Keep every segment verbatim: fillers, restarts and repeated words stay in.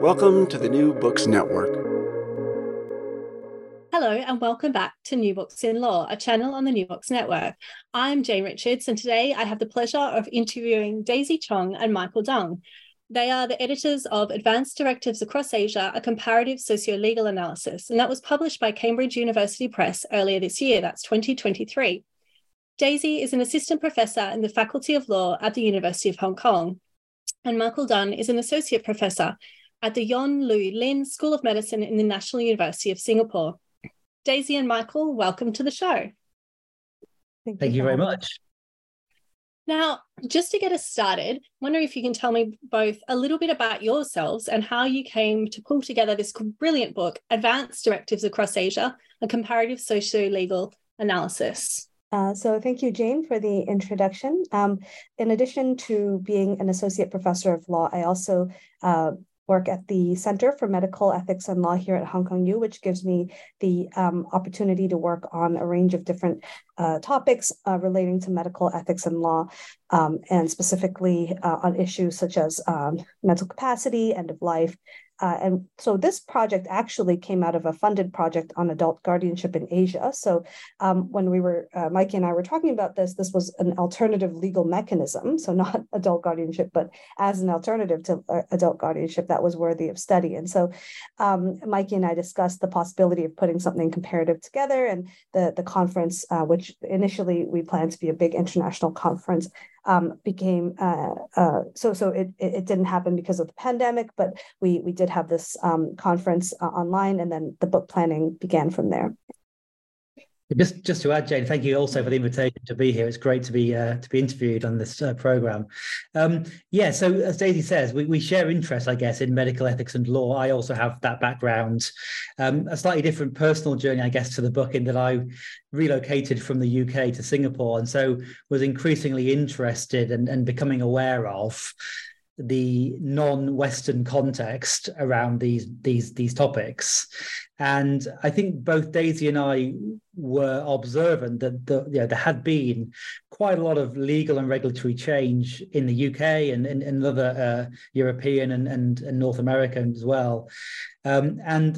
Welcome to the New Books Network. Hello and welcome back to New Books in Law, a channel on the New Books Network. I'm Jane Richards, and today I have the pleasure of interviewing Daisy Cheung and Michael Dunn. They are the editors of Advanced Directives Across Asia, a comparative socio-legal analysis, and that was published by Cambridge University Press earlier this year, that's twenty twenty-three. Daisy is an assistant professor in the Faculty of Law at the University of Hong Kong, and Michael Dunn is an associate professor at the Yong Loo Lin School of Medicine in the National University of Singapore. Daisy and Michael, welcome to the show. Thank, Thank you very much. Now, just to get us started, I wonder if you can tell me both a little bit about yourselves and how you came to pull together this brilliant book, Advanced Directives Across Asia, a comparative socio-legal analysis. Uh, so thank you, Jane, for the introduction. Um, in addition to being an associate professor of law, I also uh, work at the Center for Medical Ethics and Law here at Hong Kong U, which gives me the um, opportunity to work on a range of different uh, topics uh, relating to medical ethics and law, um, and specifically uh, on issues such as um, mental capacity, end of life. Uh, and so this project actually came out of a funded project on adult guardianship in Asia. So um, when we were, uh, Mikey and I were talking about this, this was an alternative legal mechanism. So not adult guardianship, but as an alternative to uh, adult guardianship that was worthy of study. And so um, Mikey and I discussed the possibility of putting something comparative together, and the, the conference, uh, which initially we planned to be a big international conference, Um, became, uh, uh, so so it it didn't happen because of the pandemic, but we we did have this um, conference uh, online, and then the book planning began from there. Just just to add, Jane, thank you also for the invitation to be here. It's great to be uh, to be interviewed on this uh, program. Um, yeah, so as Daisy says, we, we share interests, I guess, in medical ethics and law. I also have that background, um, a slightly different personal journey, I guess, to the book, in that I relocated from the U K to Singapore, and so was increasingly interested and in, in becoming aware of the non-Western context around these these these topics. And I think both Daisy and I were observant that the, you know, there had been quite a lot of legal and regulatory change in the U K and in other uh, European and, and, and North American as well. Um, and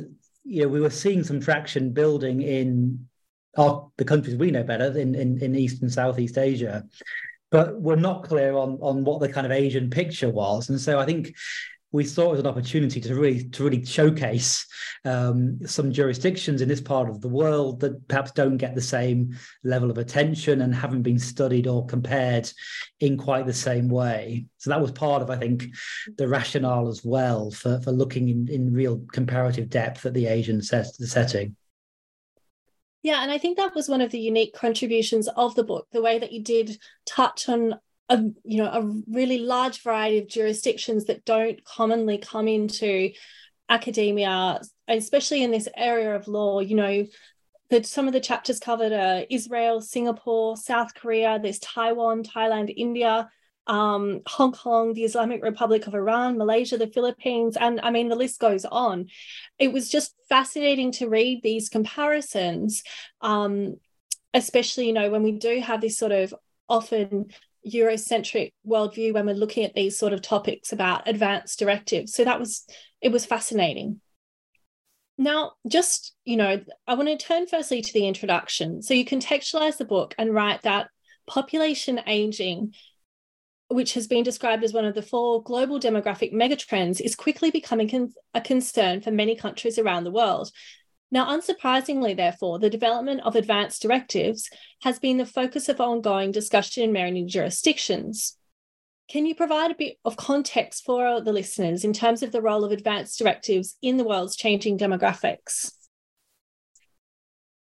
you know, we were seeing some traction building in our, the countries we know better, in, in, in East and Southeast Asia, but we're not clear on, on what the kind of Asian picture was. And so I think we saw it as an opportunity to really to really showcase um, some jurisdictions in this part of the world that perhaps don't get the same level of attention and haven't been studied or compared in quite the same way. So that was part of, I think, the rationale as well for, for looking in, in real comparative depth at the Asian set, the setting. Yeah, and I think that was one of the unique contributions of the book, the way that you did touch on a, you know, a really large variety of jurisdictions that don't commonly come into academia, especially in this area of law. You know, that some of the chapters covered are Israel, Singapore, South Korea, there's Taiwan, Thailand, India, um, Hong Kong, the Islamic Republic of Iran, Malaysia, the Philippines, and I mean, the list goes on. It was just fascinating to read these comparisons, um, especially, you know, when we do have this sort of often Eurocentric worldview when we're looking at these sort of topics about advanced directives. So that was, it was fascinating. Now, just, you know, I want to turn firstly to the introduction. So you contextualize the book and write that population aging, which has been described as one of the four global demographic megatrends, is quickly becoming con- a concern for many countries around the world. Now, unsurprisingly, therefore, the development of advanced directives has been the focus of ongoing discussion in many jurisdictions. Can you provide a bit of context for the listeners in terms of the role of advanced directives in the world's changing demographics?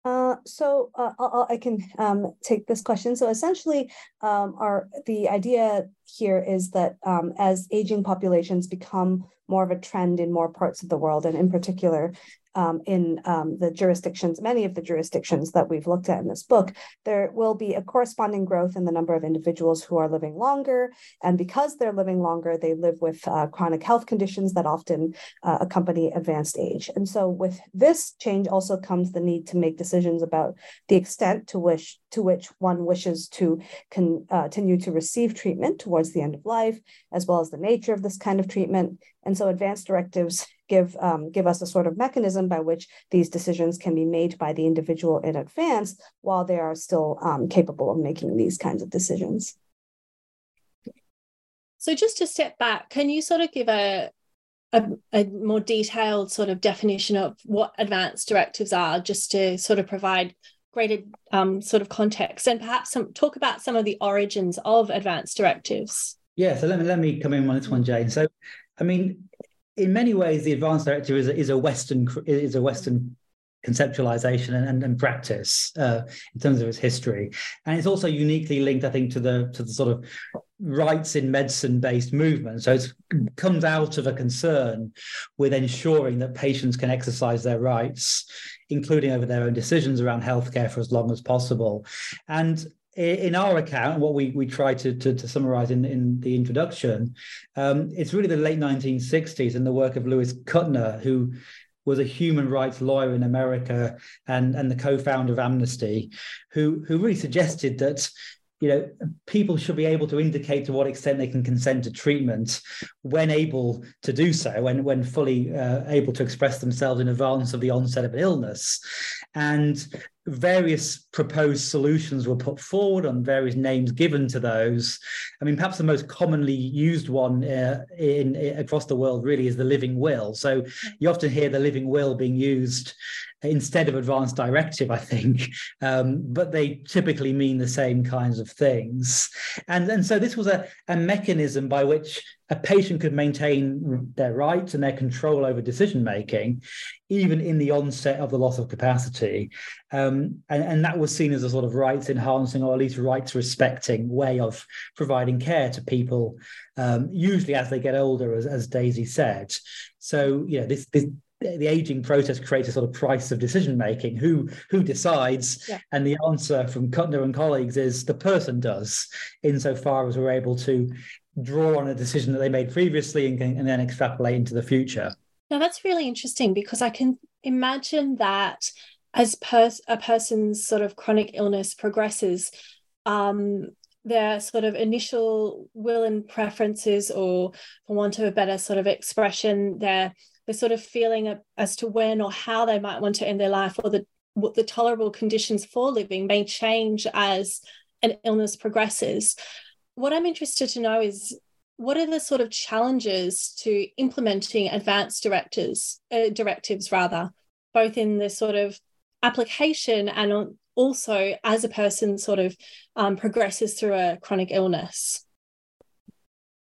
Uh, so uh, I can um, take this question. So essentially, um, our the idea here is that um, as aging populations become more of a trend in more parts of the world, and in particular um, in um, the jurisdictions, many of the jurisdictions that we've looked at in this book, there will be a corresponding growth in the number of individuals who are living longer. And because they're living longer, they live with uh, chronic health conditions that often uh, accompany advanced age. And so with this change also comes the need to make decisions about the extent to which, to which one wishes to con- uh, continue to receive treatment towards the end of life, as well as the nature of this kind of treatment. And so advanced directives give um, give us a sort of mechanism by which these decisions can be made by the individual in advance while they are still um, capable of making these kinds of decisions. So just to step back, can you sort of give a, a, a more detailed sort of definition of what advanced directives are, just to sort of provide greater um, sort of context, and perhaps some, talk about some of the origins of advanced directives? Yeah, so let me, let me come in on this one, Jane. So, I mean, in many ways, the advanced directive is a, is a Western is a Western conceptualization and, and, and practice uh, in terms of its history, and it's also uniquely linked, I think, to the to the sort of rights in medicine-based movement. So it comes out of a concern with ensuring that patients can exercise their rights, including over their own decisions around healthcare, for as long as possible. And in our account, what we we try to to, to summarize in, in the introduction, um, it's really the late nineteen sixties and the work of Luis Kutner, who was a human rights lawyer in America and, and the co-founder of Amnesty, who, who really suggested that, you know, people should be able to indicate to what extent they can consent to treatment when able to do so, when, when fully uh, able to express themselves in advance of the onset of an illness. And various proposed solutions were put forward and various names given to those. I mean, perhaps the most commonly used one uh, in, in across the world really is the living will. So you often hear the living will being used instead of advanced directive, I think, um, but they typically mean the same kinds of things. And, and so this was a, a mechanism by which a patient could maintain their rights and their control over decision-making, even in the onset of the loss of capacity. Um, and, and that was seen as a sort of rights-enhancing, or at least rights-respecting way of providing care to people, um, usually as they get older, as, as Daisy said. So, you know, this... this the aging process creates a sort of price of decision-making. Who who decides? Yeah. And the answer from Kutner and colleagues is the person does, insofar as we're able to draw on a decision that they made previously and, and then extrapolate into the future. Now, that's really interesting, because I can imagine that as pers- a person's sort of chronic illness progresses, um, their sort of initial will and preferences, or for want of a better sort of expression, their the sort of feeling as to when or how they might want to end their life, or the what the tolerable conditions for living, may change as an illness progresses. What I'm interested to know is, what are the sort of challenges to implementing advanced directives, uh, directives rather, both in the sort of application and also as a person sort of um, progresses through a chronic illness?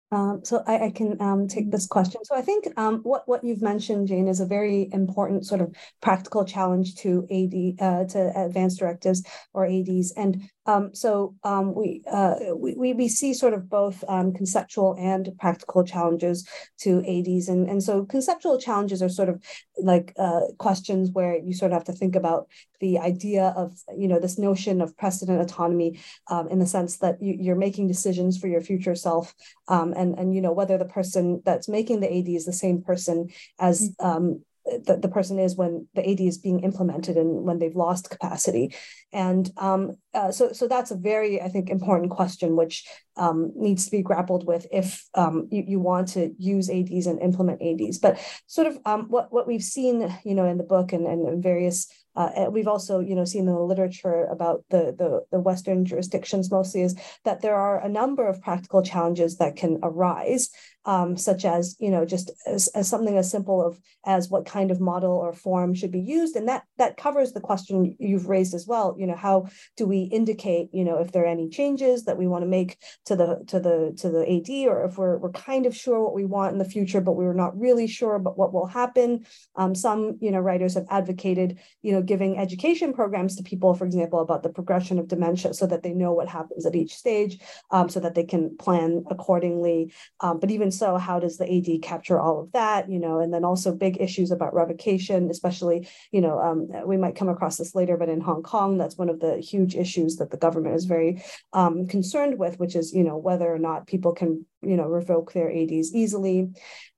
Um, so I, I can um, take this question. So I think um, what, what you've mentioned, Jane, is a very important sort of practical challenge to A D, uh, to advanced directives or A Ds. And um, so um, we, uh, we, we we see sort of both um, conceptual and practical challenges to A Ds. And, and so conceptual challenges are sort of like uh, questions where you sort of have to think about the idea of, you know, this notion of precedent autonomy, um, in the sense that you, you're making decisions for your future self, um, and, and, you know, whether the person that's making the A D is the same person as um, the, the person is when the A D is being implemented and when they've lost capacity. And um, uh, so, so that's a very, I think, important question, which um, needs to be grappled with if um, you, you want to use A Ds and implement A Ds. But sort of um, what, what we've seen, you know, in the book and, and various Uh, we've also, you know, seen in the literature about the, the, the Western jurisdictions mostly, is that there are a number of practical challenges that can arise um, such as, you know, just as, as something as simple of as what kind of model or form should be used. And that that covers the question you've raised as well. You know, how do we indicate, you know, if there are any changes that we want to make to the to the to the A D, or if we're we're kind of sure what we want in the future, but we were not really sure about what will happen. Um, some, you know, writers have advocated, you know, giving education programs to people, for example, about the progression of dementia, so that they know what happens at each stage, um, so that they can plan accordingly. Um, but even so, how does the A D capture all of that? You know, and then also big issues about revocation, especially, you know, um, we might come across this later, but in Hong Kong, that's one of the huge issues that the government is very um, concerned with, which is, you know, whether or not people can, you know, revoke their A Ds easily.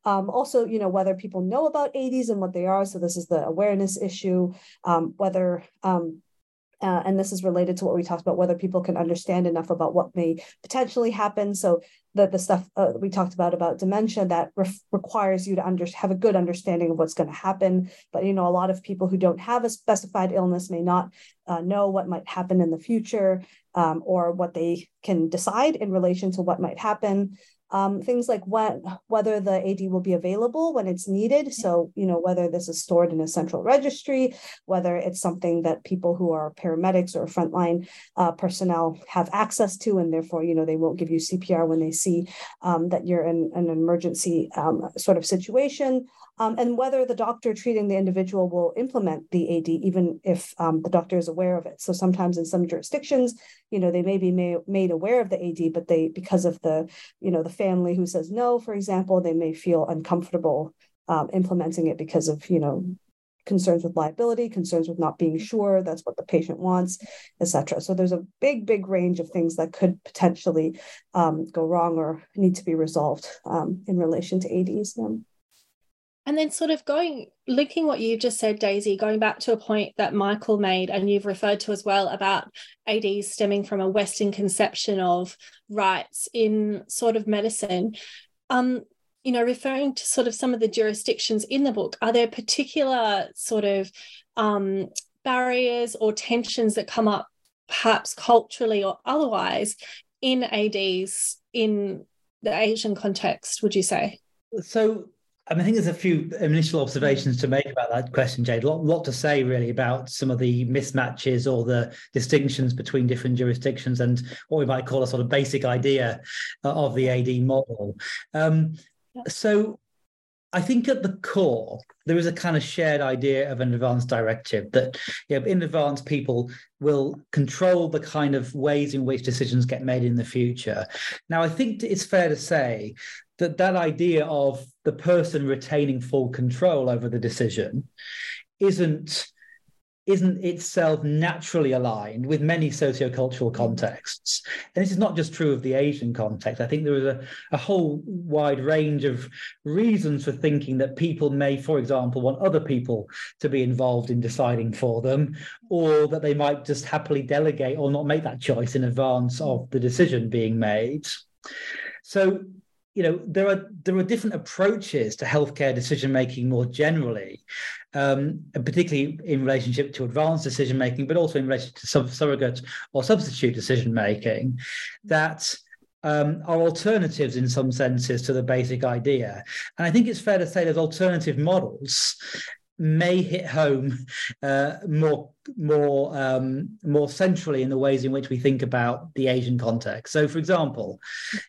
Um, also, you know, whether people know about A Ds and what they are. So this is the awareness issue, um, whether, um, uh, and this is related to what we talked about, whether people can understand enough about what may potentially happen. So the, the stuff uh, we talked about, about dementia, that re- requires you to under- have a good understanding of what's going to happen. But, you know, a lot of people who don't have a specified illness may not uh, know what might happen in the future, um, or what they can decide in relation to what might happen. Um, things like what, whether the A D will be available when it's needed. So, you know, whether this is stored in a central registry, whether it's something that people who are paramedics or frontline uh, personnel have access to, and therefore, you know, they won't give you C P R when they see um, that you're in an emergency um, sort of situation. Um, and whether the doctor treating the individual will implement the A D, even if um, the doctor is aware of it. So sometimes in some jurisdictions, you know, they may be may, made aware of the A D, but they, because of the, you know, the family who says no, for example, they may feel uncomfortable um, implementing it because of, you know, concerns with liability, concerns with not being sure that's what the patient wants, et cetera. So there's a big, big range of things that could potentially um, go wrong or need to be resolved um, in relation to A Ds. Um, And then sort of going, linking what you've just said, Daisy, going back to a point that Michael made and you've referred to as well about A Ds stemming from a Western conception of rights in sort of medicine, um, you know, referring to sort of some of the jurisdictions in the book, are there particular sort of um, barriers or tensions that come up perhaps culturally or otherwise in A Ds in the Asian context, would you say? So, I mean, I think there's a few initial observations to make about that question, Jade. A lot, lot to say, really, about some of the mismatches or the distinctions between different jurisdictions and what we might call a sort of basic idea of the A D model. Um, so I think at the core, there is a kind of shared idea of an advanced directive that, you know, in advance, people will control the kind of ways in which decisions get made in the future. Now, I think it's fair to say that that idea of the person retaining full control over the decision isn't, isn't itself naturally aligned with many sociocultural contexts. And this is not just true of the Asian context. I think there is a, a whole wide range of reasons for thinking that people may, for example, want other people to be involved in deciding for them, or that they might just happily delegate or not make that choice in advance of the decision being made. So, you know, there are there are different approaches to healthcare decision making more generally, um, and particularly in relationship to advanced decision making, but also in relation to sub- surrogate or substitute decision making, that um, are alternatives in some senses to the basic idea. And I think it's fair to say there's alternative models may hit home uh, more more um, more centrally in the ways in which we think about the Asian context. So, for example,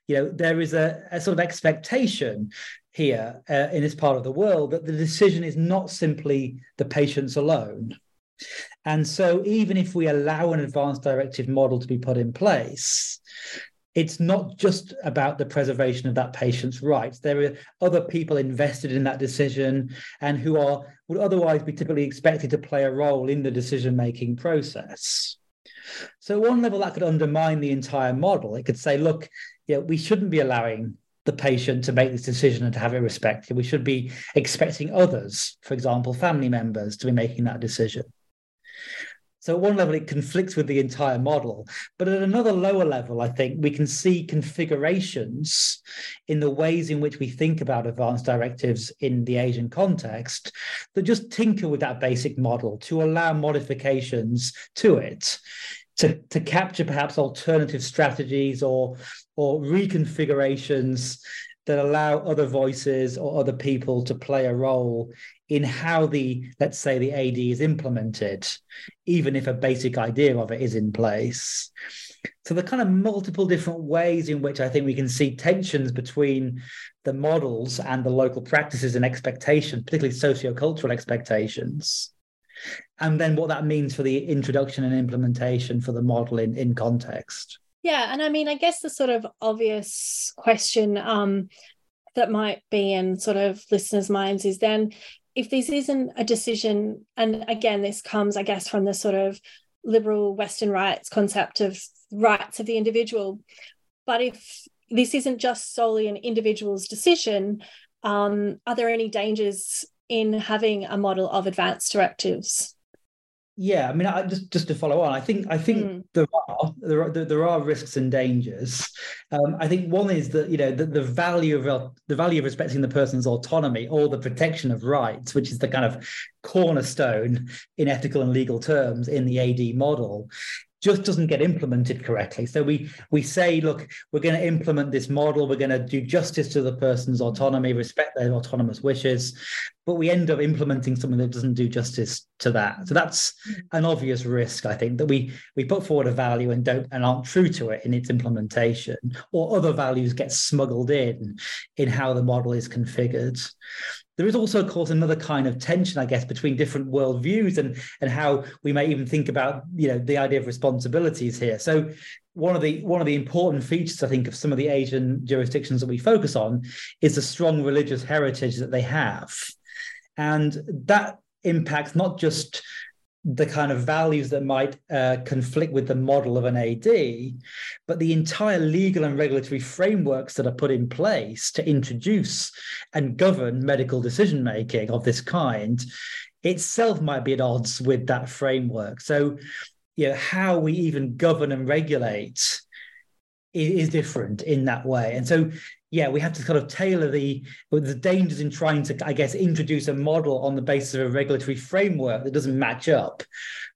you know, there is a, a sort of expectation here uh, in this part of the world that the decision is not simply the patient's alone. And so even if we allow an advanced directive model to be put in place, it's not just about the preservation of that patient's rights. There are other people invested in that decision and who are would otherwise be typically expected to play a role in the decision-making process. So one level that could undermine the entire model. It could say, look, yeah, we shouldn't be allowing the patient to make this decision and to have it respected. We should be expecting others, for example, family members, to be making that decision. So at one level, it conflicts with the entire model. But at another lower level, I think we can see configurations in the ways in which we think about advanced directives in the Asian context that just tinker with that basic model to allow modifications to it, to, to capture perhaps alternative strategies or, or reconfigurations that allow other voices or other people to play a role in how the, let's say, the A D is implemented, even if a basic idea of it is in place. So the kind of multiple different ways in which I think we can see tensions between the models and the local practices and expectations, particularly sociocultural expectations, and then what that means for the introduction and implementation for the model in, in context. Yeah, and I mean, I guess the sort of obvious question um, that might be in sort of listeners' minds is then, if this isn't a decision, and again, this comes, I guess, from the sort of liberal Western rights concept of rights of the individual, but if this isn't just solely an individual's decision, um, are there any dangers in having a model of advanced directives? Yeah, I mean, I, just just to follow on, I think I think mm. there are there are there are risks and dangers. Um, I think one is that you know the, the value of the value of respecting the person's autonomy or the protection of rights, which is the kind of cornerstone in ethical and legal terms in the A D model, just doesn't get implemented correctly. So we we say, look, we're going to implement this model, we're going to do justice to the person's autonomy, respect their autonomous wishes, but we end up implementing something that doesn't do justice to that. So that's an obvious risk, I think, that we we put forward a value and don't and aren't true to it in its implementation, or other values get smuggled in in how the model is configured. There is also, of course, another kind of tension, I guess, between different worldviews and, and how we may even think about, you know, the idea of responsibilities here. So one of the one of the important features, I think, of some of the Asian jurisdictions that we focus on is the strong religious heritage that they have. And that impacts not just the kind of values that might uh, conflict with the model of an A D, but the entire legal and regulatory frameworks that are put in place to introduce and govern medical decision-making of this kind itself might be at odds with that framework. So, you know, how we even govern and regulate is different in that way. And so, yeah, we have to kind of tailor the the dangers in trying to, I guess, introduce a model on the basis of a regulatory framework that doesn't match up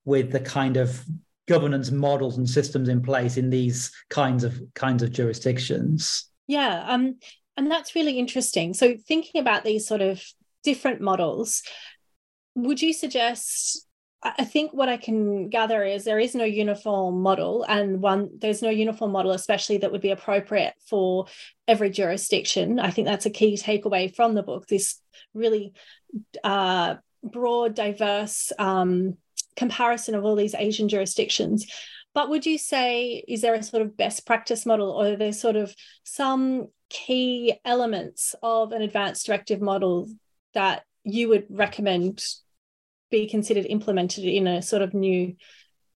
with the kind of governance models and systems in place in these kinds of kinds of jurisdictions. Yeah, um, and that's really interesting. So thinking about these sort of different models, would you suggest, I think what I can gather is there is no uniform model, and one there's no uniform model, especially that would be appropriate for every jurisdiction. I think that's a key takeaway from the book, this really uh, broad, diverse um, comparison of all these Asian jurisdictions. But would you say, is there a sort of best practice model, or are there sort of some key elements of an advanced directive model that you would recommend be considered implemented in a sort of new,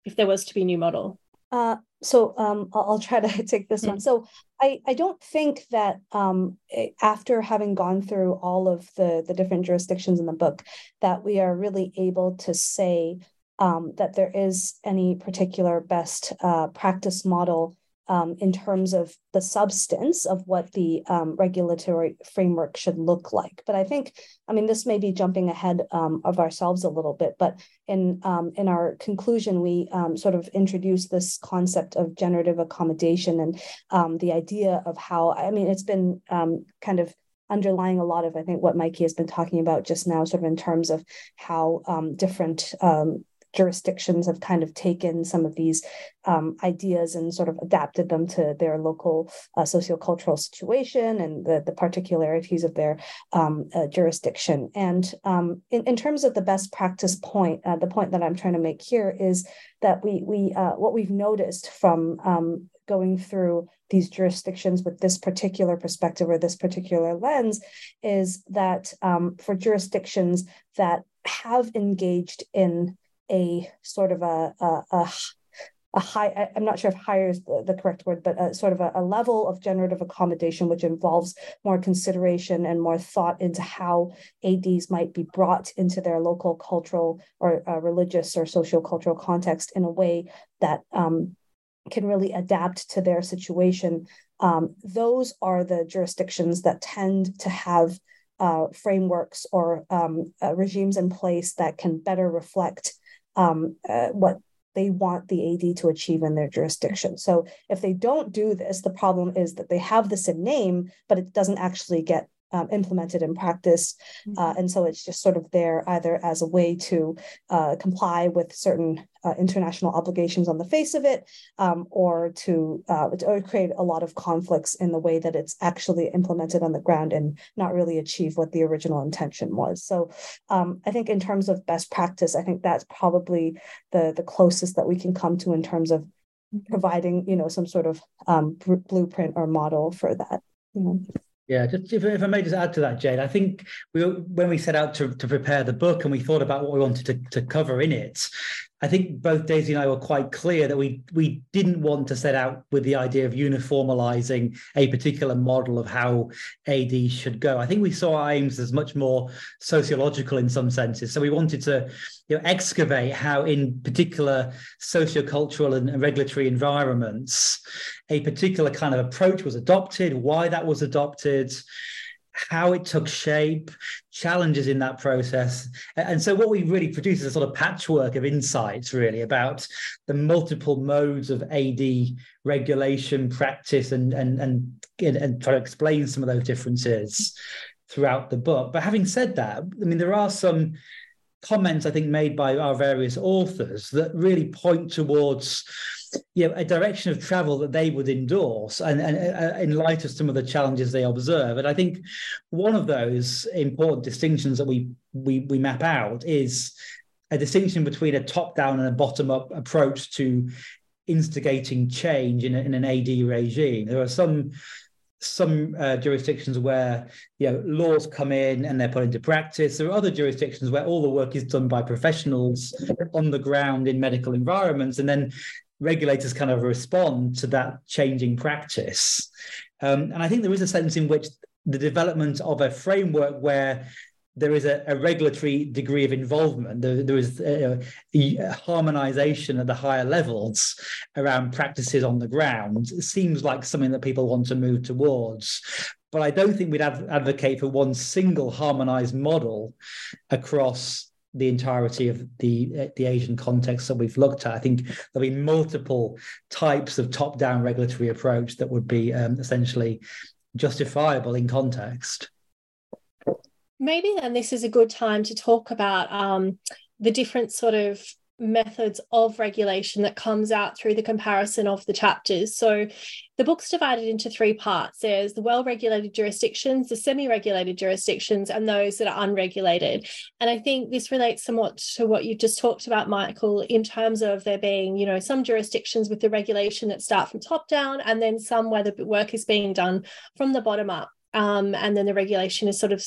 if there was to be new model? Uh, so um, I'll, I'll try to take this mm. one. So I, I don't think that um, after having gone through all of the, the different jurisdictions in the book, that we are really able to say um, that there is any particular best uh, practice model um, in terms of the substance of what the um, regulatory framework should look like. But I think, I mean, this may be jumping ahead um, of ourselves a little bit, but in um, in our conclusion, we um, sort of introduced this concept of generative accommodation and um, the idea of how, I mean, it's been um, kind of underlying a lot of, I think, what Mikey has been talking about just now, sort of in terms of how um, different um jurisdictions have kind of taken some of these um, ideas and sort of adapted them to their local uh, sociocultural situation and the, the particularities of their um, uh, jurisdiction. And um, in, in terms of the best practice point, uh, the point that I'm trying to make here is that we we uh, what we've noticed from um, going through these jurisdictions with this particular perspective or this particular lens is that um, for jurisdictions that have engaged in a sort of a, a, a, a high, I'm not sure if higher is the, the correct word, but a, sort of a, a level of generative accommodation, which involves more consideration and more thought into how A Ds might be brought into their local cultural or uh, religious or socio-cultural context in a way that um, can really adapt to their situation. Um, those are the jurisdictions that tend to have uh, frameworks or um, uh, regimes in place that can better reflect Um, uh, what they want the A D to achieve in their jurisdiction. So if they don't do this, the problem is that they have this in name, but it doesn't actually get um, implemented in practice. Uh, and so it's just sort of there either as a way to uh, comply with certain uh, international obligations on the face of it, um, or to uh, or create a lot of conflicts in the way that it's actually implemented on the ground and not really achieve what the original intention was. So um, I think in terms of best practice, I think that's probably the, the closest that we can come to in terms of providing, you know, some sort of um, br- blueprint or model for that, you know. Yeah, just if, if I may just add to that, Jane, I think we, when we set out to, to prepare the book and we thought about what we wanted to, to cover in it, I think both Daisy and I were quite clear that we we didn't want to set out with the idea of uniformalizing a particular model of how A D should go. I think we saw our aims as much more sociological in some senses. So we wanted to, you know, excavate how in particular sociocultural and regulatory environments, a particular kind of approach was adopted, why that was adopted, how it took shape, challenges in that process. And so what we really produce is a sort of patchwork of insights, really, about the multiple modes of A D regulation, practice, and, and, and, and try to explain some of those differences throughout the book. But having said that, I mean, there are some comments, I think, made by our various authors that really point towards, you know, a direction of travel that they would endorse, and, and uh, in light of some of the challenges they observe. And I think one of those important distinctions that we we, we map out is a distinction between a top-down and a bottom-up approach to instigating change in, a, in an A D regime. There are some some uh, jurisdictions where, you know, laws come in and they're put into practice. There are other jurisdictions where all the work is done by professionals on the ground in medical environments, and then regulators kind of respond to that changing practice. Um, and I think there is a sense in which the development of a framework where there is a, a regulatory degree of involvement, there, there is a, a, a harmonization at the higher levels around practices on the ground. It seems like something that people want to move towards. But I don't think we'd ad- advocate for one single harmonized model across the entirety of the the Asian context that we've looked at. I think there'll be multiple types of top-down regulatory approach that would be um, essentially justifiable in context. Maybe then this is a good time to talk about um, the different sort of methods of regulation that comes out through the comparison of the chapters. So the book's divided into three parts. There's the well-regulated jurisdictions, the semi-regulated jurisdictions, and those that are unregulated. And I think this relates somewhat to what you just talked about, Michael, in terms of there being, you know, some jurisdictions with the regulation that start from top down, and then some where the work is being done from the bottom up. Um, and then the regulation is sort of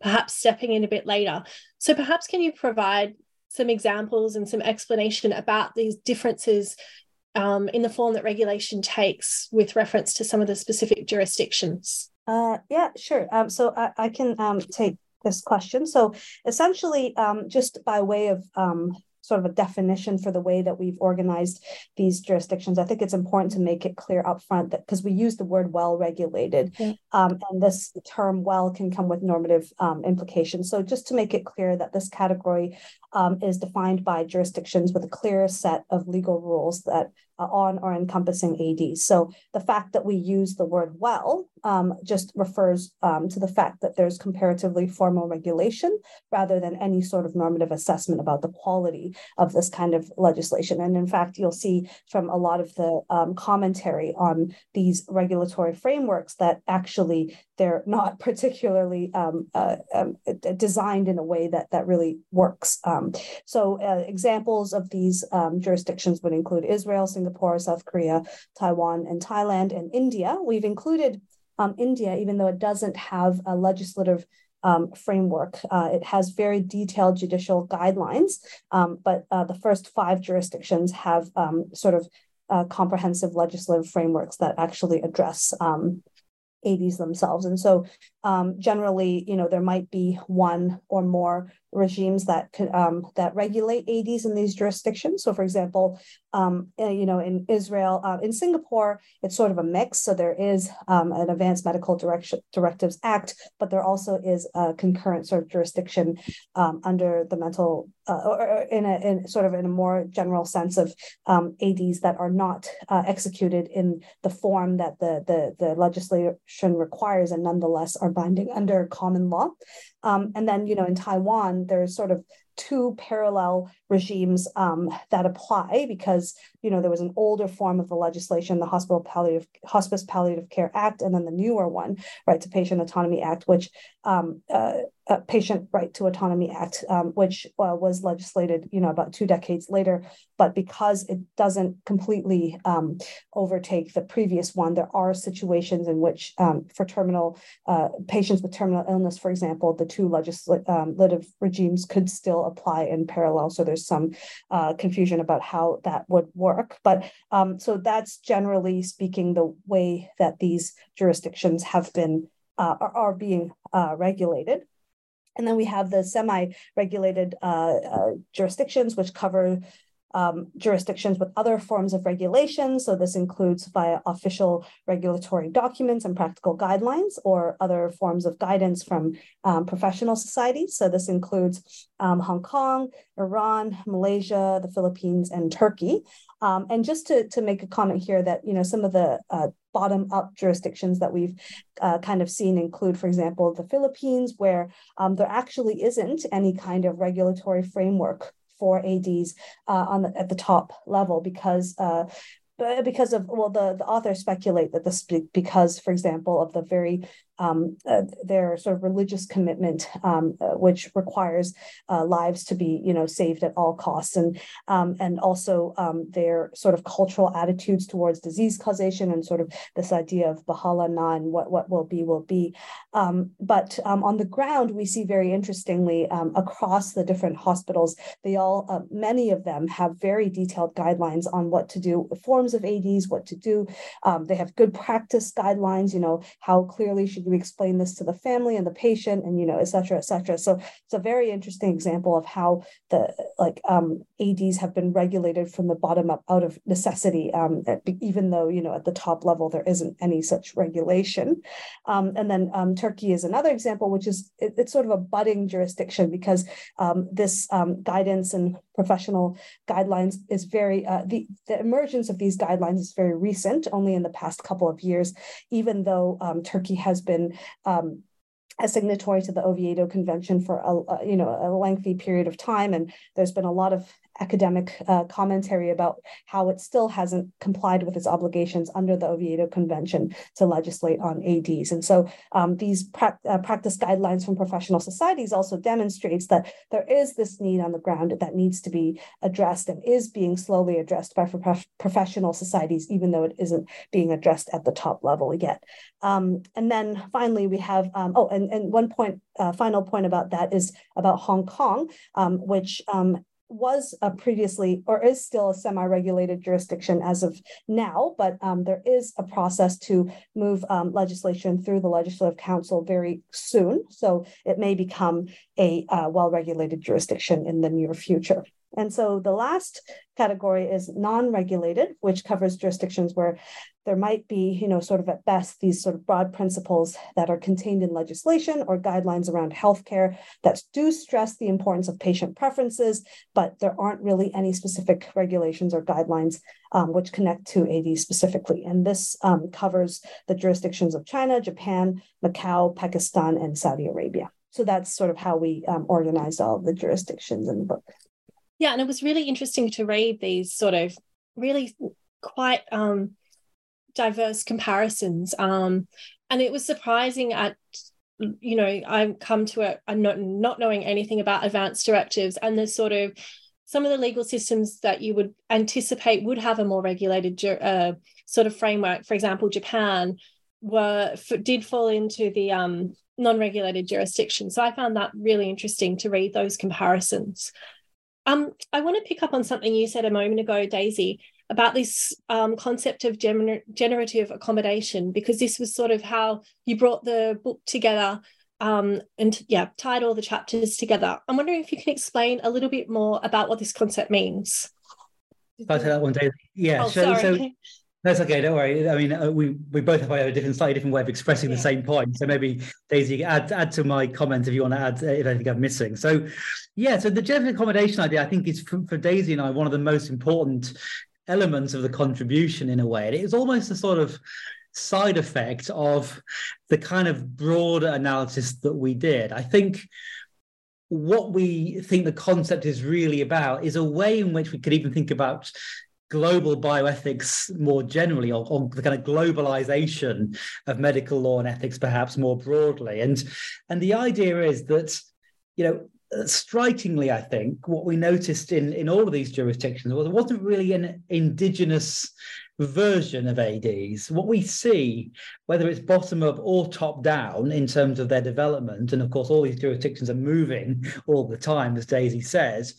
perhaps stepping in a bit later. So perhaps can you provide some examples and some explanation about these differences um, in the form that regulation takes with reference to some of the specific jurisdictions? Uh, yeah, sure. Um, so I, I can um, take this question. So essentially, um, just by way of um, sort of a definition for the way that we've organized these jurisdictions, I think it's important to make it clear up front that, because we use the word well-regulated, okay. um, and this term well can come with normative um, implications. So just to make it clear that this category um, is defined by jurisdictions with a clear set of legal rules that on or encompassing A D. So the fact that we use the word well um, just refers um, to the fact that there's comparatively formal regulation rather than any sort of normative assessment about the quality of this kind of legislation. And in fact, you'll see from a lot of the um, commentary on these regulatory frameworks that actually they're not particularly um, uh, um, designed in a way that, that really works. Um, so uh, examples of these um, jurisdictions would include Israel, Singapore, Singapore, South Korea, Taiwan, and Thailand, and India. We've included um, India, even though it doesn't have a legislative Um, framework. Uh, it has very detailed judicial guidelines, um, but uh, the first five jurisdictions have um, sort of uh, comprehensive legislative frameworks that actually address um, A Ds themselves. And so Um, generally, you know, there might be one or more regimes that could um, that regulate A Ds in these jurisdictions. So, for example, um, you know, in Israel, uh, in Singapore, it's sort of a mix. So there is um, an Advanced Medical Directives Act, but there also is a concurrent sort of jurisdiction um, under the mental, uh, or in a in sort of in a more general sense of um, A Ds that are not uh, executed in the form that the, the the legislation requires, and nonetheless are binding under common law. Um, and then, you know, in Taiwan, there's sort of two parallel regimes um, that apply because, you know, there was an older form of the legislation, the Hospital Palliative, Hospice Palliative Care Act, and then the newer one, Right to Patient Autonomy Act, which um, uh, uh, Patient Right to Autonomy Act, um, which uh, was legislated, you know, about two decades later. But because it doesn't completely um, overtake the previous one, there are situations in which um, for terminal uh, patients with terminal illness, for example, the two legislative um, regimes could still apply in parallel. So there's some uh, confusion about how that would work. But um, so that's generally speaking the way that these jurisdictions have been uh, are, are being uh, regulated. And then we have the semi-regulated uh, uh, jurisdictions, which cover Um, jurisdictions with other forms of regulation. So this includes via official regulatory documents and practical guidelines or other forms of guidance from um, professional societies. So this includes um, Hong Kong, Iran, Malaysia, the Philippines, and Turkey. Um, and just to, to make a comment here that, you know, some of the uh, bottom-up jurisdictions that we've uh, kind of seen include, for example, the Philippines, where um, there actually isn't any kind of regulatory framework for A Ds uh, on the, at the top level because uh, because of, well, the, the authors speculate that this be, because, for example, of the very um, uh, their sort of religious commitment, um, uh, which requires uh, lives to be, you know, saved at all costs, and um, and also um, their sort of cultural attitudes towards disease causation and sort of this idea of Baha'u'llah and what what will be will be. Um, but um, on the ground, we see very interestingly um, across the different hospitals, they all uh, many of them have very detailed guidelines on what to do, forms of A Ds, what to do. Um, they have good practice guidelines. You know, how clearly should you We explain this to the family and the patient, and, you know, et cetera, et cetera. So it's a very interesting example of how the like um, A Ds have been regulated from the bottom up out of necessity, um, even though, you know, at the top level, there isn't any such regulation. Um, and then um, Turkey is another example, which is it, it's sort of a budding jurisdiction because um, this um, guidance and professional guidelines is very, uh, the, the emergence of these guidelines is very recent, only in the past couple of years, even though um, Turkey has been been um, a signatory to the Oviedo Convention for a, a you know a lengthy period of time, and there's been a lot of academic uh, commentary about how it still hasn't complied with its obligations under the Oviedo Convention to legislate on A Ds. And so um, these pra- uh, practice guidelines from professional societies also demonstrates that there is this need on the ground that needs to be addressed and is being slowly addressed by prof- professional societies, even though it isn't being addressed at the top level yet. Um, and then finally, we have, um, oh, and, and one point, uh, final point about that is about Hong Kong, um, which um, was a previously or is still a semi-regulated jurisdiction as of now, but um, there is a process to move um, legislation through the Legislative Council very soon. So it may become a uh, well-regulated jurisdiction in the near future. And so the last category is non-regulated, which covers jurisdictions where there might be, you know, sort of at best these sort of broad principles that are contained in legislation or guidelines around healthcare that do stress the importance of patient preferences, but there aren't really any specific regulations or guidelines um, which connect to A D specifically. And this um, covers the jurisdictions of China, Japan, Macau, Pakistan, and Saudi Arabia. So that's sort of how we um, organize all the jurisdictions in the book. Yeah, and it was really interesting to read these sort of really quite um, diverse comparisons. Um, and it was surprising at, you know, I've come to it I'm not, not knowing anything about advanced directives and the sort of some of the legal systems that you would anticipate would have a more regulated uh, sort of framework. For example, Japan were did fall into the um, non-regulated jurisdiction. So I found that really interesting to read those comparisons. Um, I want to pick up on something you said a moment ago, Daisy, about this um, concept of gener- generative accommodation, because this was sort of how you brought the book together um, and yeah, tied all the chapters together. I'm wondering if you can explain a little bit more about what this concept means. I'll take that one, Daisy. Yeah, oh, so, sorry. So that's okay, don't worry. I mean, we, we both have a different, slightly different way of expressing yeah. the same point. So maybe, Daisy, add add to my comment if you want to add, if I think I'm missing. So, yeah, so the generative accommodation idea, I think, is for, for Daisy and I, one of the most important elements of the contribution in a way. And it was almost a sort of side effect of the kind of broader analysis that we did. I think what we think the concept is really about is a way in which we could even think about global bioethics more generally, or, or the kind of globalization of medical law and ethics perhaps more broadly. And, and the idea is that, you know, strikingly, I think, what we noticed in, in all of these jurisdictions was it wasn't really an indigenous version of A Ds. What we see, whether it's bottom up or top down in terms of their development, and of course all these jurisdictions are moving all the time, as Daisy says,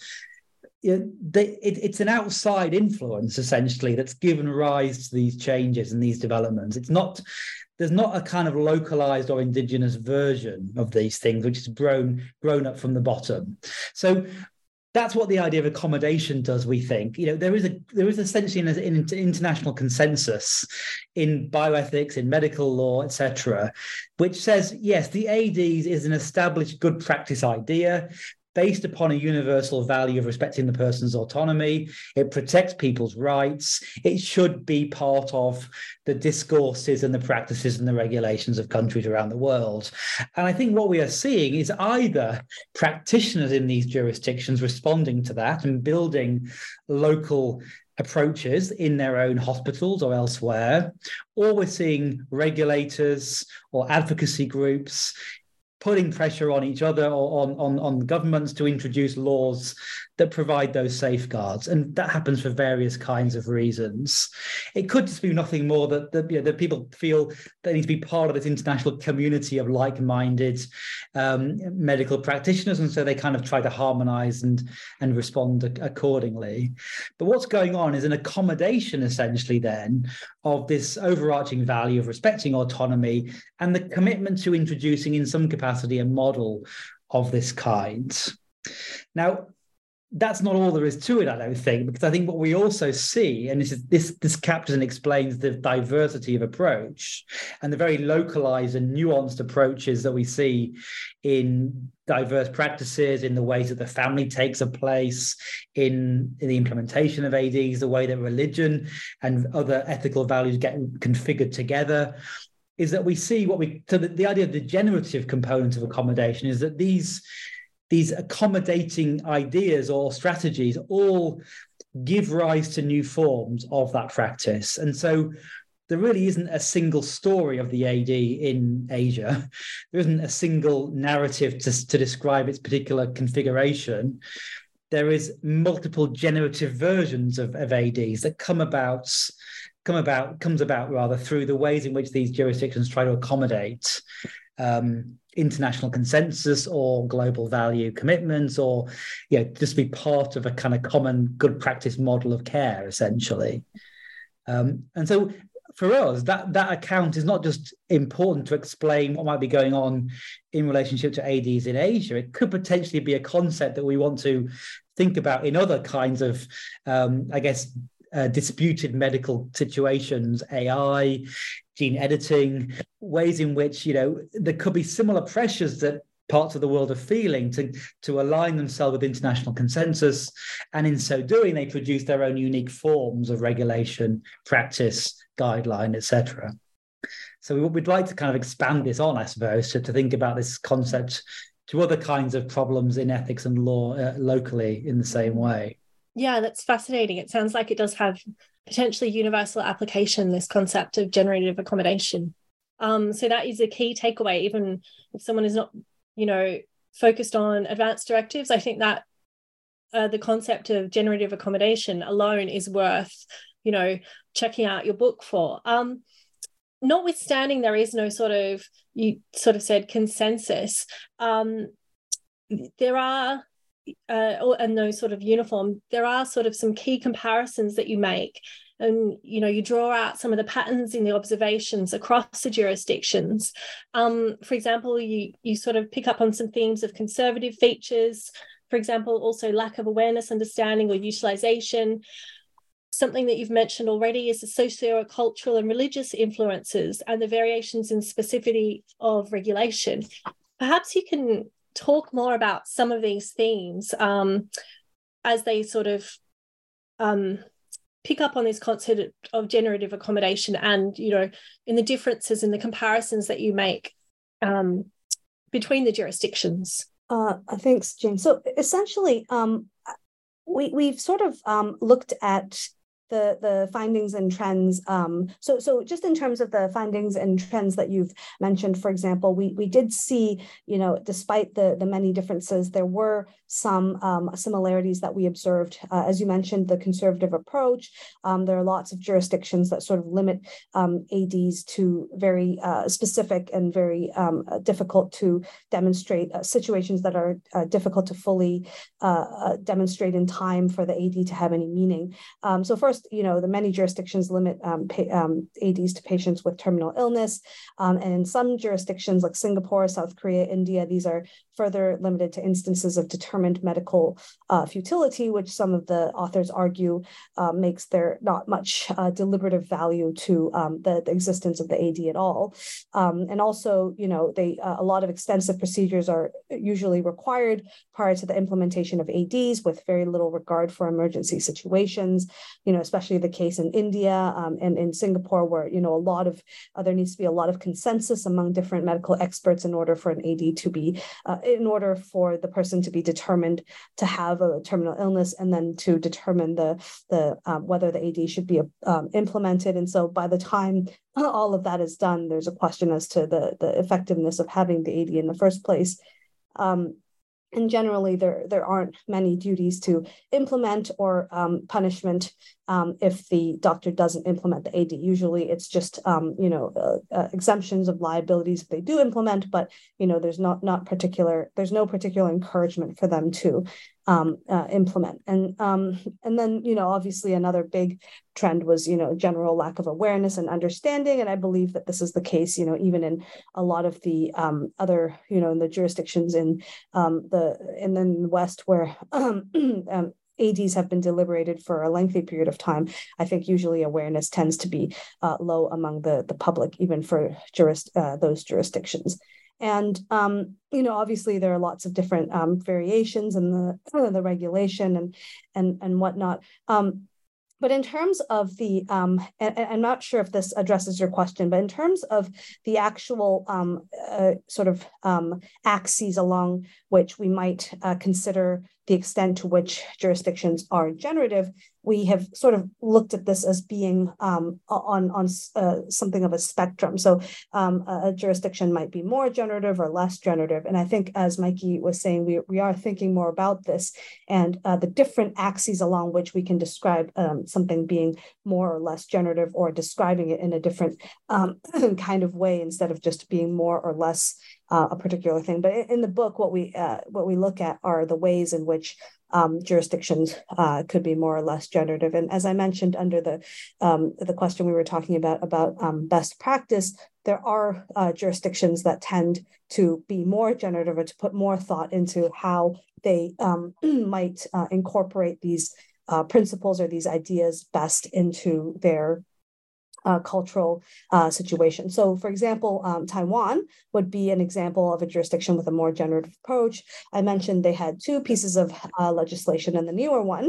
they, it, it's an outside influence essentially that's given rise to these changes and these developments. It's not, there's not a kind of localized or indigenous version of these things which is grown grown up from the bottom. So that's what the idea of accommodation does, we think. You know, there is a there is essentially an, an international consensus in bioethics, in medical law, et cetera, which says, yes, the A Ds is an established good practice idea based upon a universal value of respecting the person's autonomy. It protects people's rights. It should be part of the discourses and the practices and the regulations of countries around the world. And I think what we are seeing is either practitioners in these jurisdictions responding to that and building local approaches in their own hospitals or elsewhere, or we're seeing regulators or advocacy groups putting pressure on each other or on, on, on governments to introduce laws that provide those safeguards. And that happens for various kinds of reasons. It could just be nothing more that, that, you know, that people feel they need to be part of this international community of like-minded um, medical practitioners. And so they kind of try to harmonize and, and respond accordingly. But what's going on is an accommodation, essentially, then, of this overarching value of respecting autonomy and the commitment to introducing, in some capacity, a model of this kind. Now, that's not all there is to it, I don't think, because I think what we also see, and this is, this this captures and explains the diversity of approach and the very localized and nuanced approaches that we see in diverse practices, in the ways that the family takes a place, in, in the implementation of A Ds, the way that religion and other ethical values get configured together. Is that we see what we, so the, the idea of the generative component of accommodation is that these, these accommodating ideas or strategies all give rise to new forms of that practice. And so there really isn't a single story of the A D in Asia. There isn't a single narrative to, to describe its particular configuration. There is multiple generative versions of, of A Ds that come about Come about comes about rather through the ways in which these jurisdictions try to accommodate um, international consensus or global value commitments, or you know, just be part of a kind of common good practice model of care, essentially. Um, and so, for us, that that account is not just important to explain what might be going on in relationship to A Ds in Asia. It could potentially be a concept that we want to think about in other kinds of, um, I guess. Uh, disputed medical situations, A I, gene editing, ways in which, you know, there could be similar pressures that parts of the world are feeling to, to align themselves with international consensus. And in so doing, they produce their own unique forms of regulation, practice, guideline, et cetera. So we, we'd like to kind of expand this on, I suppose, to, to think about this concept to other kinds of problems in ethics and law uh, locally in the same way. Yeah, that's fascinating. It sounds like it does have potentially universal application, this concept of generative accommodation. Um, so that is a key takeaway, even if someone is not, you know, focused on advanced directives. I think that uh, the concept of generative accommodation alone is worth, you know, checking out your book for. Um, notwithstanding, there is no sort of, you sort of said consensus. Um, there are uh, or, and those sort of uniform, there are sort of some key comparisons that you make. And, you know, you draw out some of the patterns in the observations across the jurisdictions. Um, for example, you, you sort of pick up on some themes of conservative features, for example, also lack of awareness, understanding, or utilization. Something that you've mentioned already is the socio-cultural and religious influences and the variations in specificity of regulation. Perhaps you can talk more about some of these themes um, as they sort of um, pick up on this concept of generative accommodation and, you know, in the differences and the comparisons that you make um, between the jurisdictions. Uh, thanks, Jane. So essentially, um, we, we've sort of um, looked at The, the findings and trends. Um, so, so just in terms of the findings and trends that you've mentioned, for example, we, we did see, you know, despite the, the many differences, there were some um, similarities that we observed. Uh, as you mentioned, the conservative approach, um, there are lots of jurisdictions that sort of limit um, A Ds to very uh, specific and very um, difficult to demonstrate uh, situations that are uh, difficult to fully uh, uh, demonstrate in time for the A D to have any meaning. Um, so first, you know, the many jurisdictions limit um, pay, um, A Ds to patients with terminal illness. Um, and in some jurisdictions like Singapore, South Korea, India, these are further limited to instances of determined medical uh, futility, which some of the authors argue uh, makes there not much uh, deliberative value to um, the, the existence of the A D at all. Um, and also, you know, they uh, a lot of extensive procedures are usually required prior to the implementation of A Ds with very little regard for emergency situations, you know, especially the case in India um, and in Singapore, where, you know, a lot of, uh, there needs to be a lot of consensus among different medical experts in order for an A D to be, uh, in order for the person to be determined to have a terminal illness and then to determine the, the um, whether the A D should be um, implemented. And so by the time all of that is done, there's a question as to the, the effectiveness of having the A D in the first place. Um, And generally, there, there aren't many duties to implement or um, punishment um, if the doctor doesn't implement the A D. Usually, it's just, um, you know, uh, uh, exemptions of liabilities if they do implement, but, you know, there's not, not particular, there's no particular encouragement for them to um, uh, implement. And, um, and then, you know, obviously, another big trend was, you know, general lack of awareness and understanding. And I believe that this is the case, you know, even in a lot of the um, other, you know, in the jurisdictions in um, the, and then the West where um, um, A Ds have been deliberated for a lengthy period of time. I think usually awareness tends to be uh, low among the, the public, even for jurist, uh, those jurisdictions. And, um, you know, obviously there are lots of different um, variations in the, uh, the regulation and, and, and whatnot. Um, But in terms of the, um, and, and I'm not sure if this addresses your question, but in terms of the actual um, uh, sort of um, axes along which we might uh, consider the extent to which jurisdictions are generative, we have sort of looked at this as being um, on, on uh, something of a spectrum. So um, a jurisdiction might be more generative or less generative. And I think, as Mikey was saying, we, we are thinking more about this and uh, the different axes along which we can describe um, something being more or less generative, or describing it in a different um, kind of way instead of just being more or less Uh, a particular thing. But in the book, what we uh, what we look at are the ways in which um, jurisdictions uh, could be more or less generative. And as I mentioned under the um, the question we were talking about about um, best practice, there are uh, jurisdictions that tend to be more generative or to put more thought into how they um, might uh, incorporate these uh, principles or these ideas best into their Uh, cultural uh, situation. So, for example, um, Taiwan would be an example of a jurisdiction with a more generative approach. I mentioned they had two pieces of uh, legislation, and the newer one,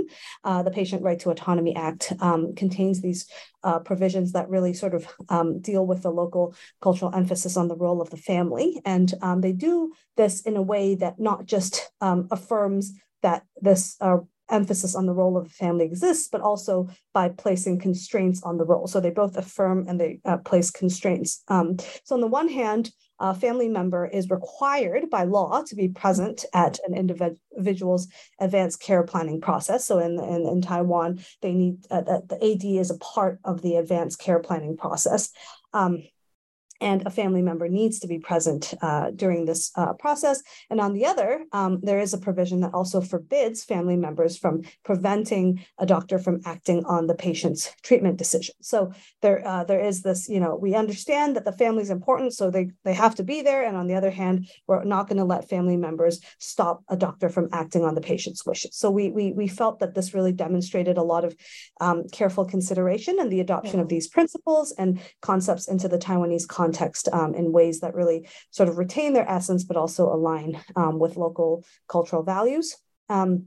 uh, the Patient Right to Autonomy Act, um, contains these uh, provisions that really sort of um, deal with the local cultural emphasis on the role of the family. And um, they do this in a way that not just um, affirms that this uh, emphasis on the role of the family exists, but also by placing constraints on the role. So they both affirm and they uh, place constraints. Um, so on the one hand, a family member is required by law to be present at an individual's advanced care planning process. So in, in, in Taiwan, they need uh, the, the A D is a part of the advanced care planning process. Um, and a family member needs to be present uh, during this uh, process. And on the other, um, there is a provision that also forbids family members from preventing a doctor from acting on the patient's treatment decision. So there, uh, there is this, you know, we understand that the family is important, so they, they have to be there. And on the other hand, we're not going to let family members stop a doctor from acting on the patient's wishes. So we, we, we felt that this really demonstrated a lot of um, careful consideration and the adoption yeah. of these principles and concepts into the Taiwanese context. context um, in ways that really sort of retain their essence, but also align um, with local cultural values. Um,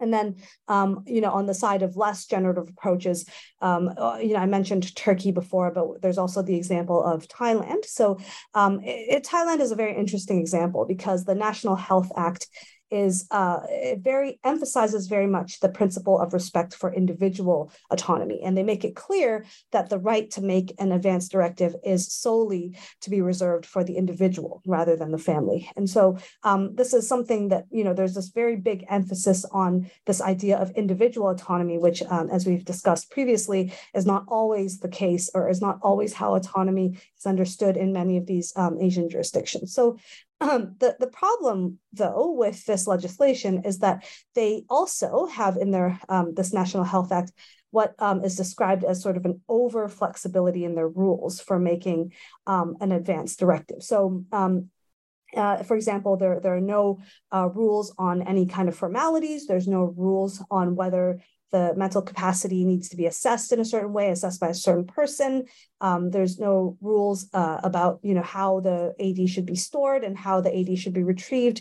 and then, um, you know, on the side of less generative approaches, um, you know, I mentioned Turkey before, but there's also the example of Thailand. So um, it, it, Thailand is a very interesting example because the National Health Act is uh, it very emphasizes very much the principle of respect for individual autonomy. And they make it clear that the right to make an advance directive is solely to be reserved for the individual rather than the family. And so um, this is something that, you know, there's this very big emphasis on this idea of individual autonomy, which, um, as we've discussed previously, is not always the case or is not always how autonomy is understood in many of these um, Asian jurisdictions. So Um, the, the problem, though, with this legislation is that they also have in their um, this National Health Act what um, is described as sort of an over-flexibility in their rules for making um, an advance directive. So, um, Uh, for example, there, there are no uh, rules on any kind of formalities. There's no rules on whether the mental capacity needs to be assessed in a certain way, assessed by a certain person. Um, there's no rules uh, about, you know, how the A D should be stored and how the A D should be retrieved.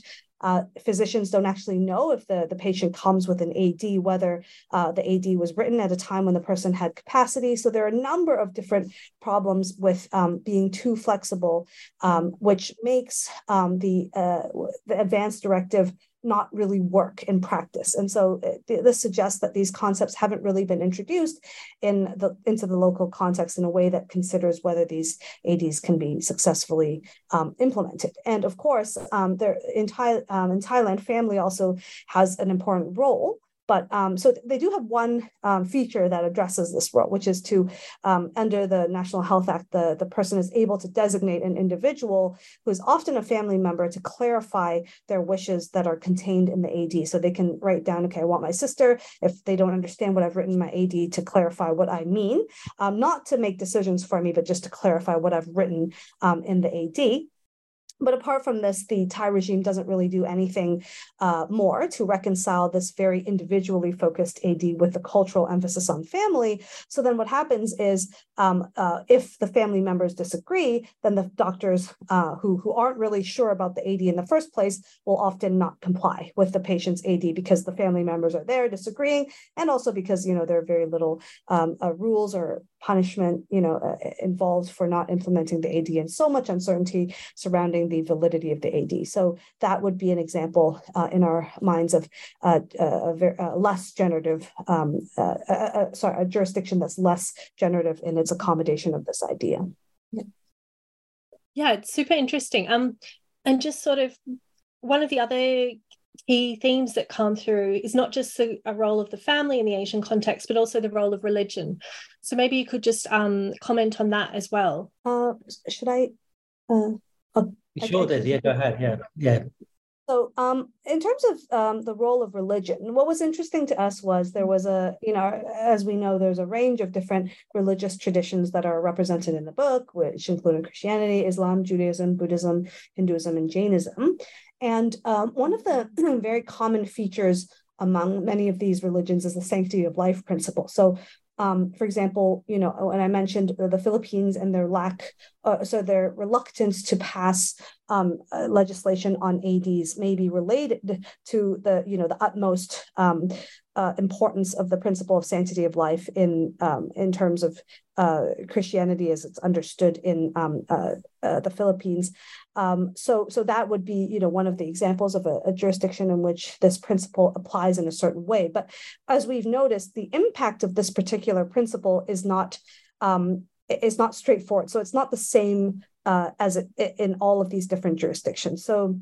Uh, physicians don't actually know if the, the patient comes with an A D, whether uh, the A D was written at a time when the person had capacity. So there are a number of different problems with um, being too flexible, um, which makes um, the, uh, the advanced directive not really work in practice. And so th- this suggests that these concepts haven't really been introduced in the, into the local context in a way that considers whether these A Ds can be successfully um, implemented. And of course, um, there, in, Thai, um, in Thailand, family also has an important role. But um, so they do have one um, feature that addresses this role, which is to, um, under the National Health Act, the, the person is able to designate an individual who is often a family member to clarify their wishes that are contained in the A D. So they can write down, okay, I want my sister, if they don't understand what I've written in my A D, to clarify what I mean, um, not to make decisions for me, but just to clarify what I've written um, in the A D. But apart from this, the Thai regime doesn't really do anything uh, more to reconcile this very individually focused A D with the cultural emphasis on family. So then what happens is um, uh, if the family members disagree, then the doctors uh, who, who aren't really sure about the A D in the first place will often not comply with the patient's A D because the family members are there disagreeing. And also because, you know, there are very little um, uh, rules or punishment, you know, uh, involved for not implementing the A D, and so much uncertainty surrounding the validity of the A D. So that would be an example uh, in our minds of uh, a, a less generative, um, uh, a, a, sorry, a jurisdiction that's less generative in its accommodation of this idea. Yeah, yeah, it's super interesting. Um, and just sort of one of the other key themes that come through is not just the a role of the family in the Asian context, but also the role of religion. So maybe you could just um, comment on that as well. Uh, should I? Uh, oh, sure, Daisy. Yeah, go ahead. Yeah, yeah. So um, in terms of um, the role of religion, what was interesting to us was there was a, you know, as we know, there's a range of different religious traditions that are represented in the book, which include Christianity, Islam, Judaism, Buddhism, Hinduism, and Jainism. And um, one of the very common features among many of these religions is the sanctity of life principle. So Um, for example, you know, when I mentioned the Philippines and their lack, uh, so their reluctance to pass um, uh, legislation on A Ds may be related to the, you know, the utmost um, uh, importance of the principle of sanctity of life in um, in terms of uh, Christianity as it's understood in um, uh, uh, the Philippines. Um, so, so that would be, you know, one of the examples of a, a jurisdiction in which this principle applies in a certain way. But as we've noticed, the impact of this particular principle is not um, is not straightforward. So it's not the same uh, as it, in all of these different jurisdictions. So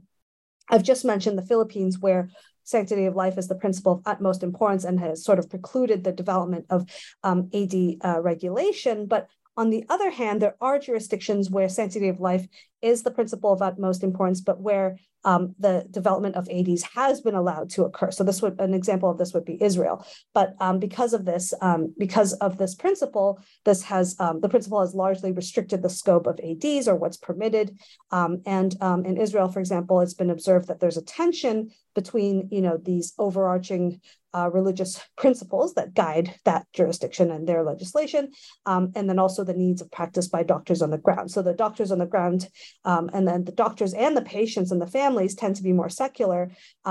I've just mentioned the Philippines, where sanctity of life is the principle of utmost importance and has sort of precluded the development of um, A D uh, regulation. But On the other hand, there are jurisdictions where sanctity of life is the principle of utmost importance, but where um, the development of A Ds has been allowed to occur. So this would, an example of this would be Israel. But um, because of this, um, because of this principle, this has um, the principle has largely restricted the scope of A Ds or what's permitted. Um, and um, in Israel, for example, it's been observed that there's a tension between, you know, these overarching Uh, religious principles that guide that jurisdiction and their legislation, um, and then also the needs of practice by doctors on the ground. So the doctors on the ground, um, and then the doctors and the patients and the families tend to be more secular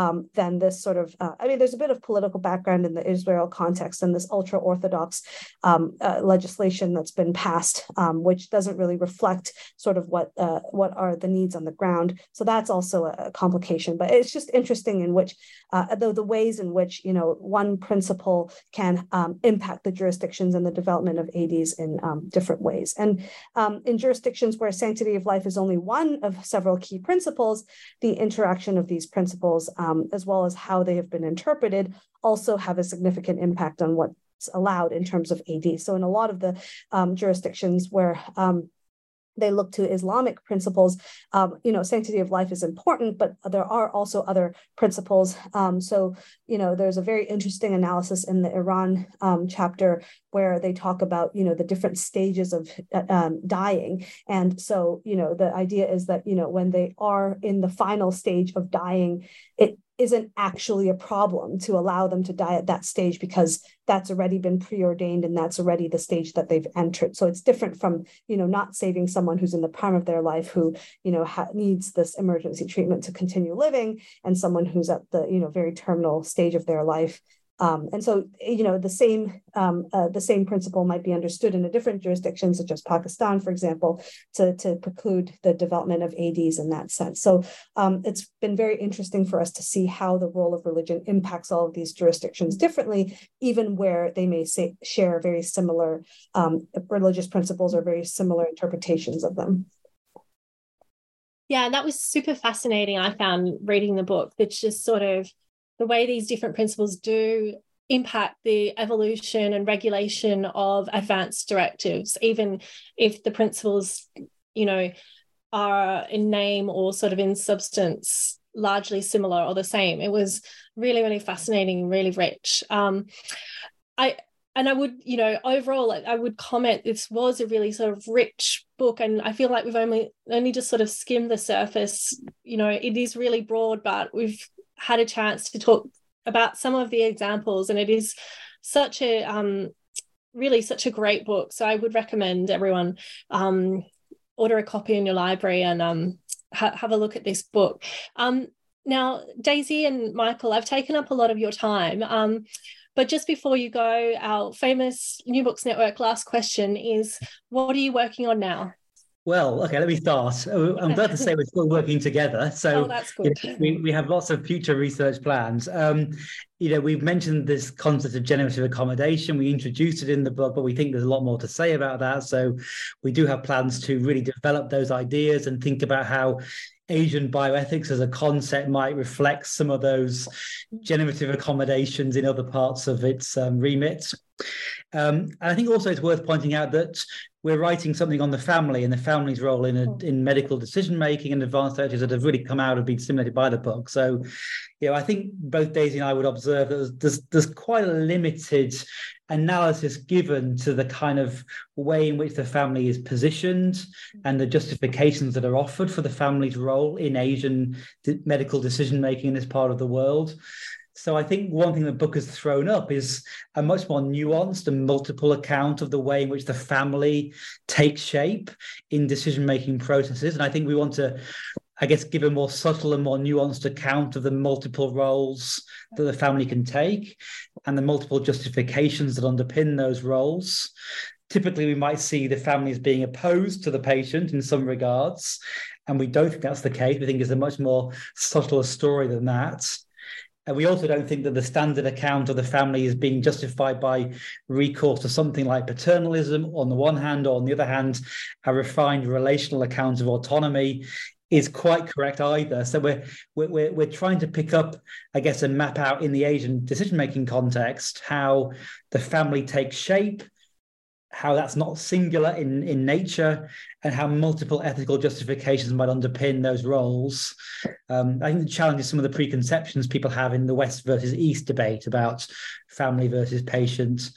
um, than this sort of, uh, I mean, there's a bit of political background in the Israel context and this ultra-Orthodox um, uh, legislation that's been passed, um, which doesn't really reflect sort of what uh, what are the needs on the ground. So that's also a, a complication, but it's just interesting in which, uh, though the ways in which, you know, one principle can um, impact the jurisdictions and the development of A Ds in um, different ways. And um, in jurisdictions where sanctity of life is only one of several key principles, the interaction of these principles, um, as well as how they have been interpreted, also have a significant impact on what's allowed in terms of A D. So in a lot of the um, jurisdictions where um, they look to Islamic principles, um, you know, sanctity of life is important, but there are also other principles. Um, so, you know, there's a very interesting analysis in the Iran um, chapter where they talk about, you know, the different stages of uh, um, dying. And so, you know, the idea is that, you know, when they are in the final stage of dying, it isn't actually a problem to allow them to die at that stage because that's already been preordained and that's already the stage that they've entered. So it's different from, you know, not saving someone who's in the prime of their life who, you know, ha- needs this emergency treatment to continue living and someone who's at the, you know, very terminal stage of their life. Um, and so, you know, the same um, uh, the same principle might be understood in a different jurisdiction, such as Pakistan, for example, to, to preclude the development of A Ds in that sense. So um, it's been very interesting for us to see how the role of religion impacts all of these jurisdictions differently, even where they may say, share very similar um, religious principles or very similar interpretations of them. Yeah, that was super fascinating, I found, reading the book, that's just sort of the way these different principles do impact the evolution and regulation of advanced directives, even if the principles, you know, are in name or sort of in substance largely similar or the same. It was really, really fascinating, really rich. Um, I and I would, you know, overall, I, I would comment this was a really sort of rich book, and I feel like we've only only just sort of skimmed the surface. You know, it is really broad, but we've had a chance to talk about some of the examples, and it is such a um really such a great book. So I would recommend everyone um order a copy in your library and um ha- have a look at this book. Um now, Daisy and Michael, I've taken up a lot of your time, um but just before you go, our famous New Books Network last question is, what are you working on now? Well, okay, let me start. I'm glad to say we're still working together. So oh, that's good. You know, we, we have lots of future research plans. Um, you know, we've mentioned this concept of generative accommodation. We introduced it in the book, but we think there's a lot more to say about that. So we do have plans to really develop those ideas and think about how Asian bioethics as a concept might reflect some of those generative accommodations in other parts of its um, remit. Um, and I think also it's worth pointing out that we're writing something on the family and the family's role in a, in medical decision-making and advanced directives that have really come out and been stimulated by the book. So, you know, I think both Daisy and I would observe that there's, there's, there's quite a limited analysis given to the kind of way in which the family is positioned and the justifications that are offered for the family's role in Asian d- medical decision-making in this part of the world. So I think one thing the book has thrown up is a much more nuanced and multiple account of the way in which the family takes shape in decision-making processes. And I think we want to, I guess, give a more subtle and more nuanced account of the multiple roles that the family can take and the multiple justifications that underpin those roles. Typically, we might see the families being opposed to the patient in some regards, and we don't think that's the case. We think it's a much more subtle story than that. And we also don't think that the standard account of the family is being justified by recourse to something like paternalism on the one hand, or on the other hand, a refined relational account of autonomy is quite correct either. So we're, we're, we're trying to pick up, I guess, and map out in the Asian decision-making context how the family takes shape how that's not singular in, in nature, and how multiple ethical justifications might underpin those roles. Um, I think the challenge is some of the preconceptions people have in the West versus East debate about family versus patient,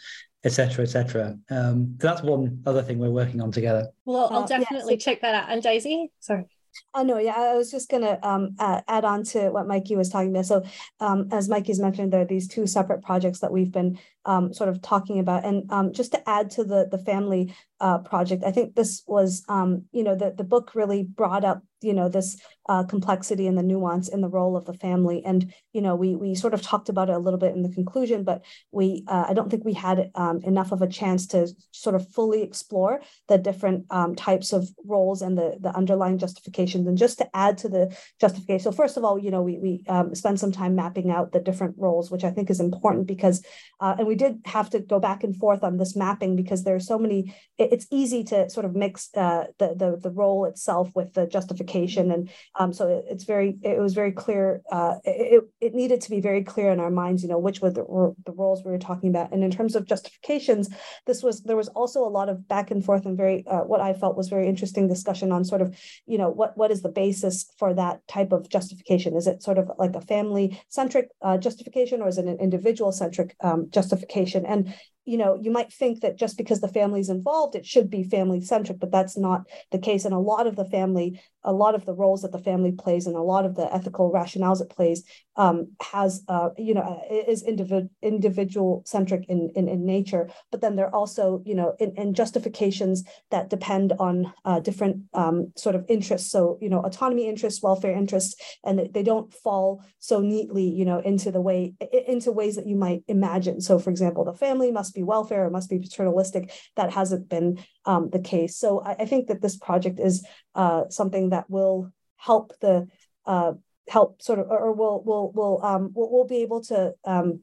et cetera, et cetera. Um, so that's one other thing we're working on together. Well, I'll definitely uh, yeah, so- check that out. And Daisy, sorry. Oh, no, yeah, I was just going to um, add on to what Mikey was talking about. So um, as Mikey's mentioned, there are these two separate projects that we've been um, sort of talking about. And um, just to add to the, the family uh, project, I think this was, um, you know, the, the book really brought up, you know, this uh, complexity and the nuance in the role of the family. And, you know, we we sort of talked about it a little bit in the conclusion, but we uh, I don't think we had um, enough of a chance to sort of fully explore the different um, types of roles and the, the underlying justifications. And just to add to the justification, so first of all, you know, we, we um, spent some time mapping out the different roles, which I think is important because, uh, and we did have to go back and forth on this mapping because there are so many, it, it's easy to sort of mix uh, the, the, the role itself with the justification. And um, so it, it's very, it was very clear, uh, it, it needed to be very clear in our minds, you know, which were the, were the roles we were talking about. And in terms of justifications, this was, there was also a lot of back and forth and very, uh, what I felt was very interesting discussion on sort of, you know, what, what is the basis for that type of justification? Is it sort of like a family-centric uh, justification, or is it an individual-centric um, justification? And you know, you might think that just because the family's involved, it should be family-centric, but that's not the case. And a lot of the family, a lot of the roles that the family plays and a lot of the ethical rationales it plays um, has, uh, you know, is individ- individual-centric in, in in nature. But then there are also, you know, in, in justifications that depend on uh, different um, sort of interests. So, you know, autonomy interests, welfare interests, and they don't fall so neatly, you know, into the way, into ways that you might imagine. So, for example, the family must be welfare, it must be paternalistic. That hasn't been um, the case. So I, I think that this project is uh, something that will help the uh, help sort of, or, or will will will um will will be able to um,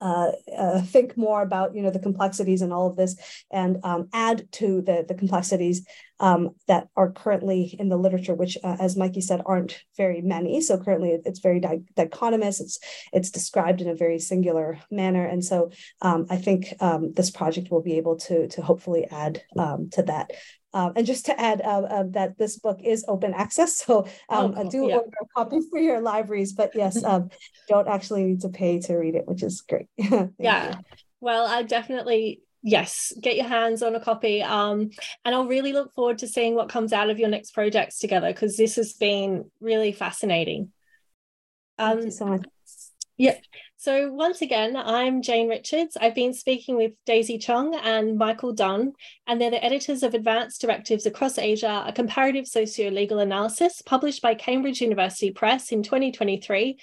uh, uh, think more about, you know, the complexities in all of this, and um, add to the the complexities um, that are currently in the literature, which, uh, as Mikey said, aren't very many. So currently it's very di- dichotomous. It's it's described in a very singular manner. And so um, I think um, this project will be able to, to hopefully add um, to that. Um, and just to add uh, uh, that this book is open access. So um, oh, do yeah. order a copy for your libraries, but yes, um, don't actually need to pay to read it, which is great. yeah. You. Well, I definitely... Yes, get your hands on a copy. Um, and I'll really look forward to seeing what comes out of your next projects together, because this has been really fascinating. Um, Thank you so much. Yeah. So once again, I'm Jane Richards. I've been speaking with Daisy Cheung and Michael Dunn, and they're the editors of Advanced Directives Across Asia, a comparative socio-legal analysis published by Cambridge University Press in twenty twenty-three.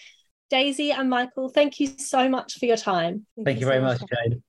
Daisy and Michael, thank you so much for your time. Thank, thank you very much, Jane.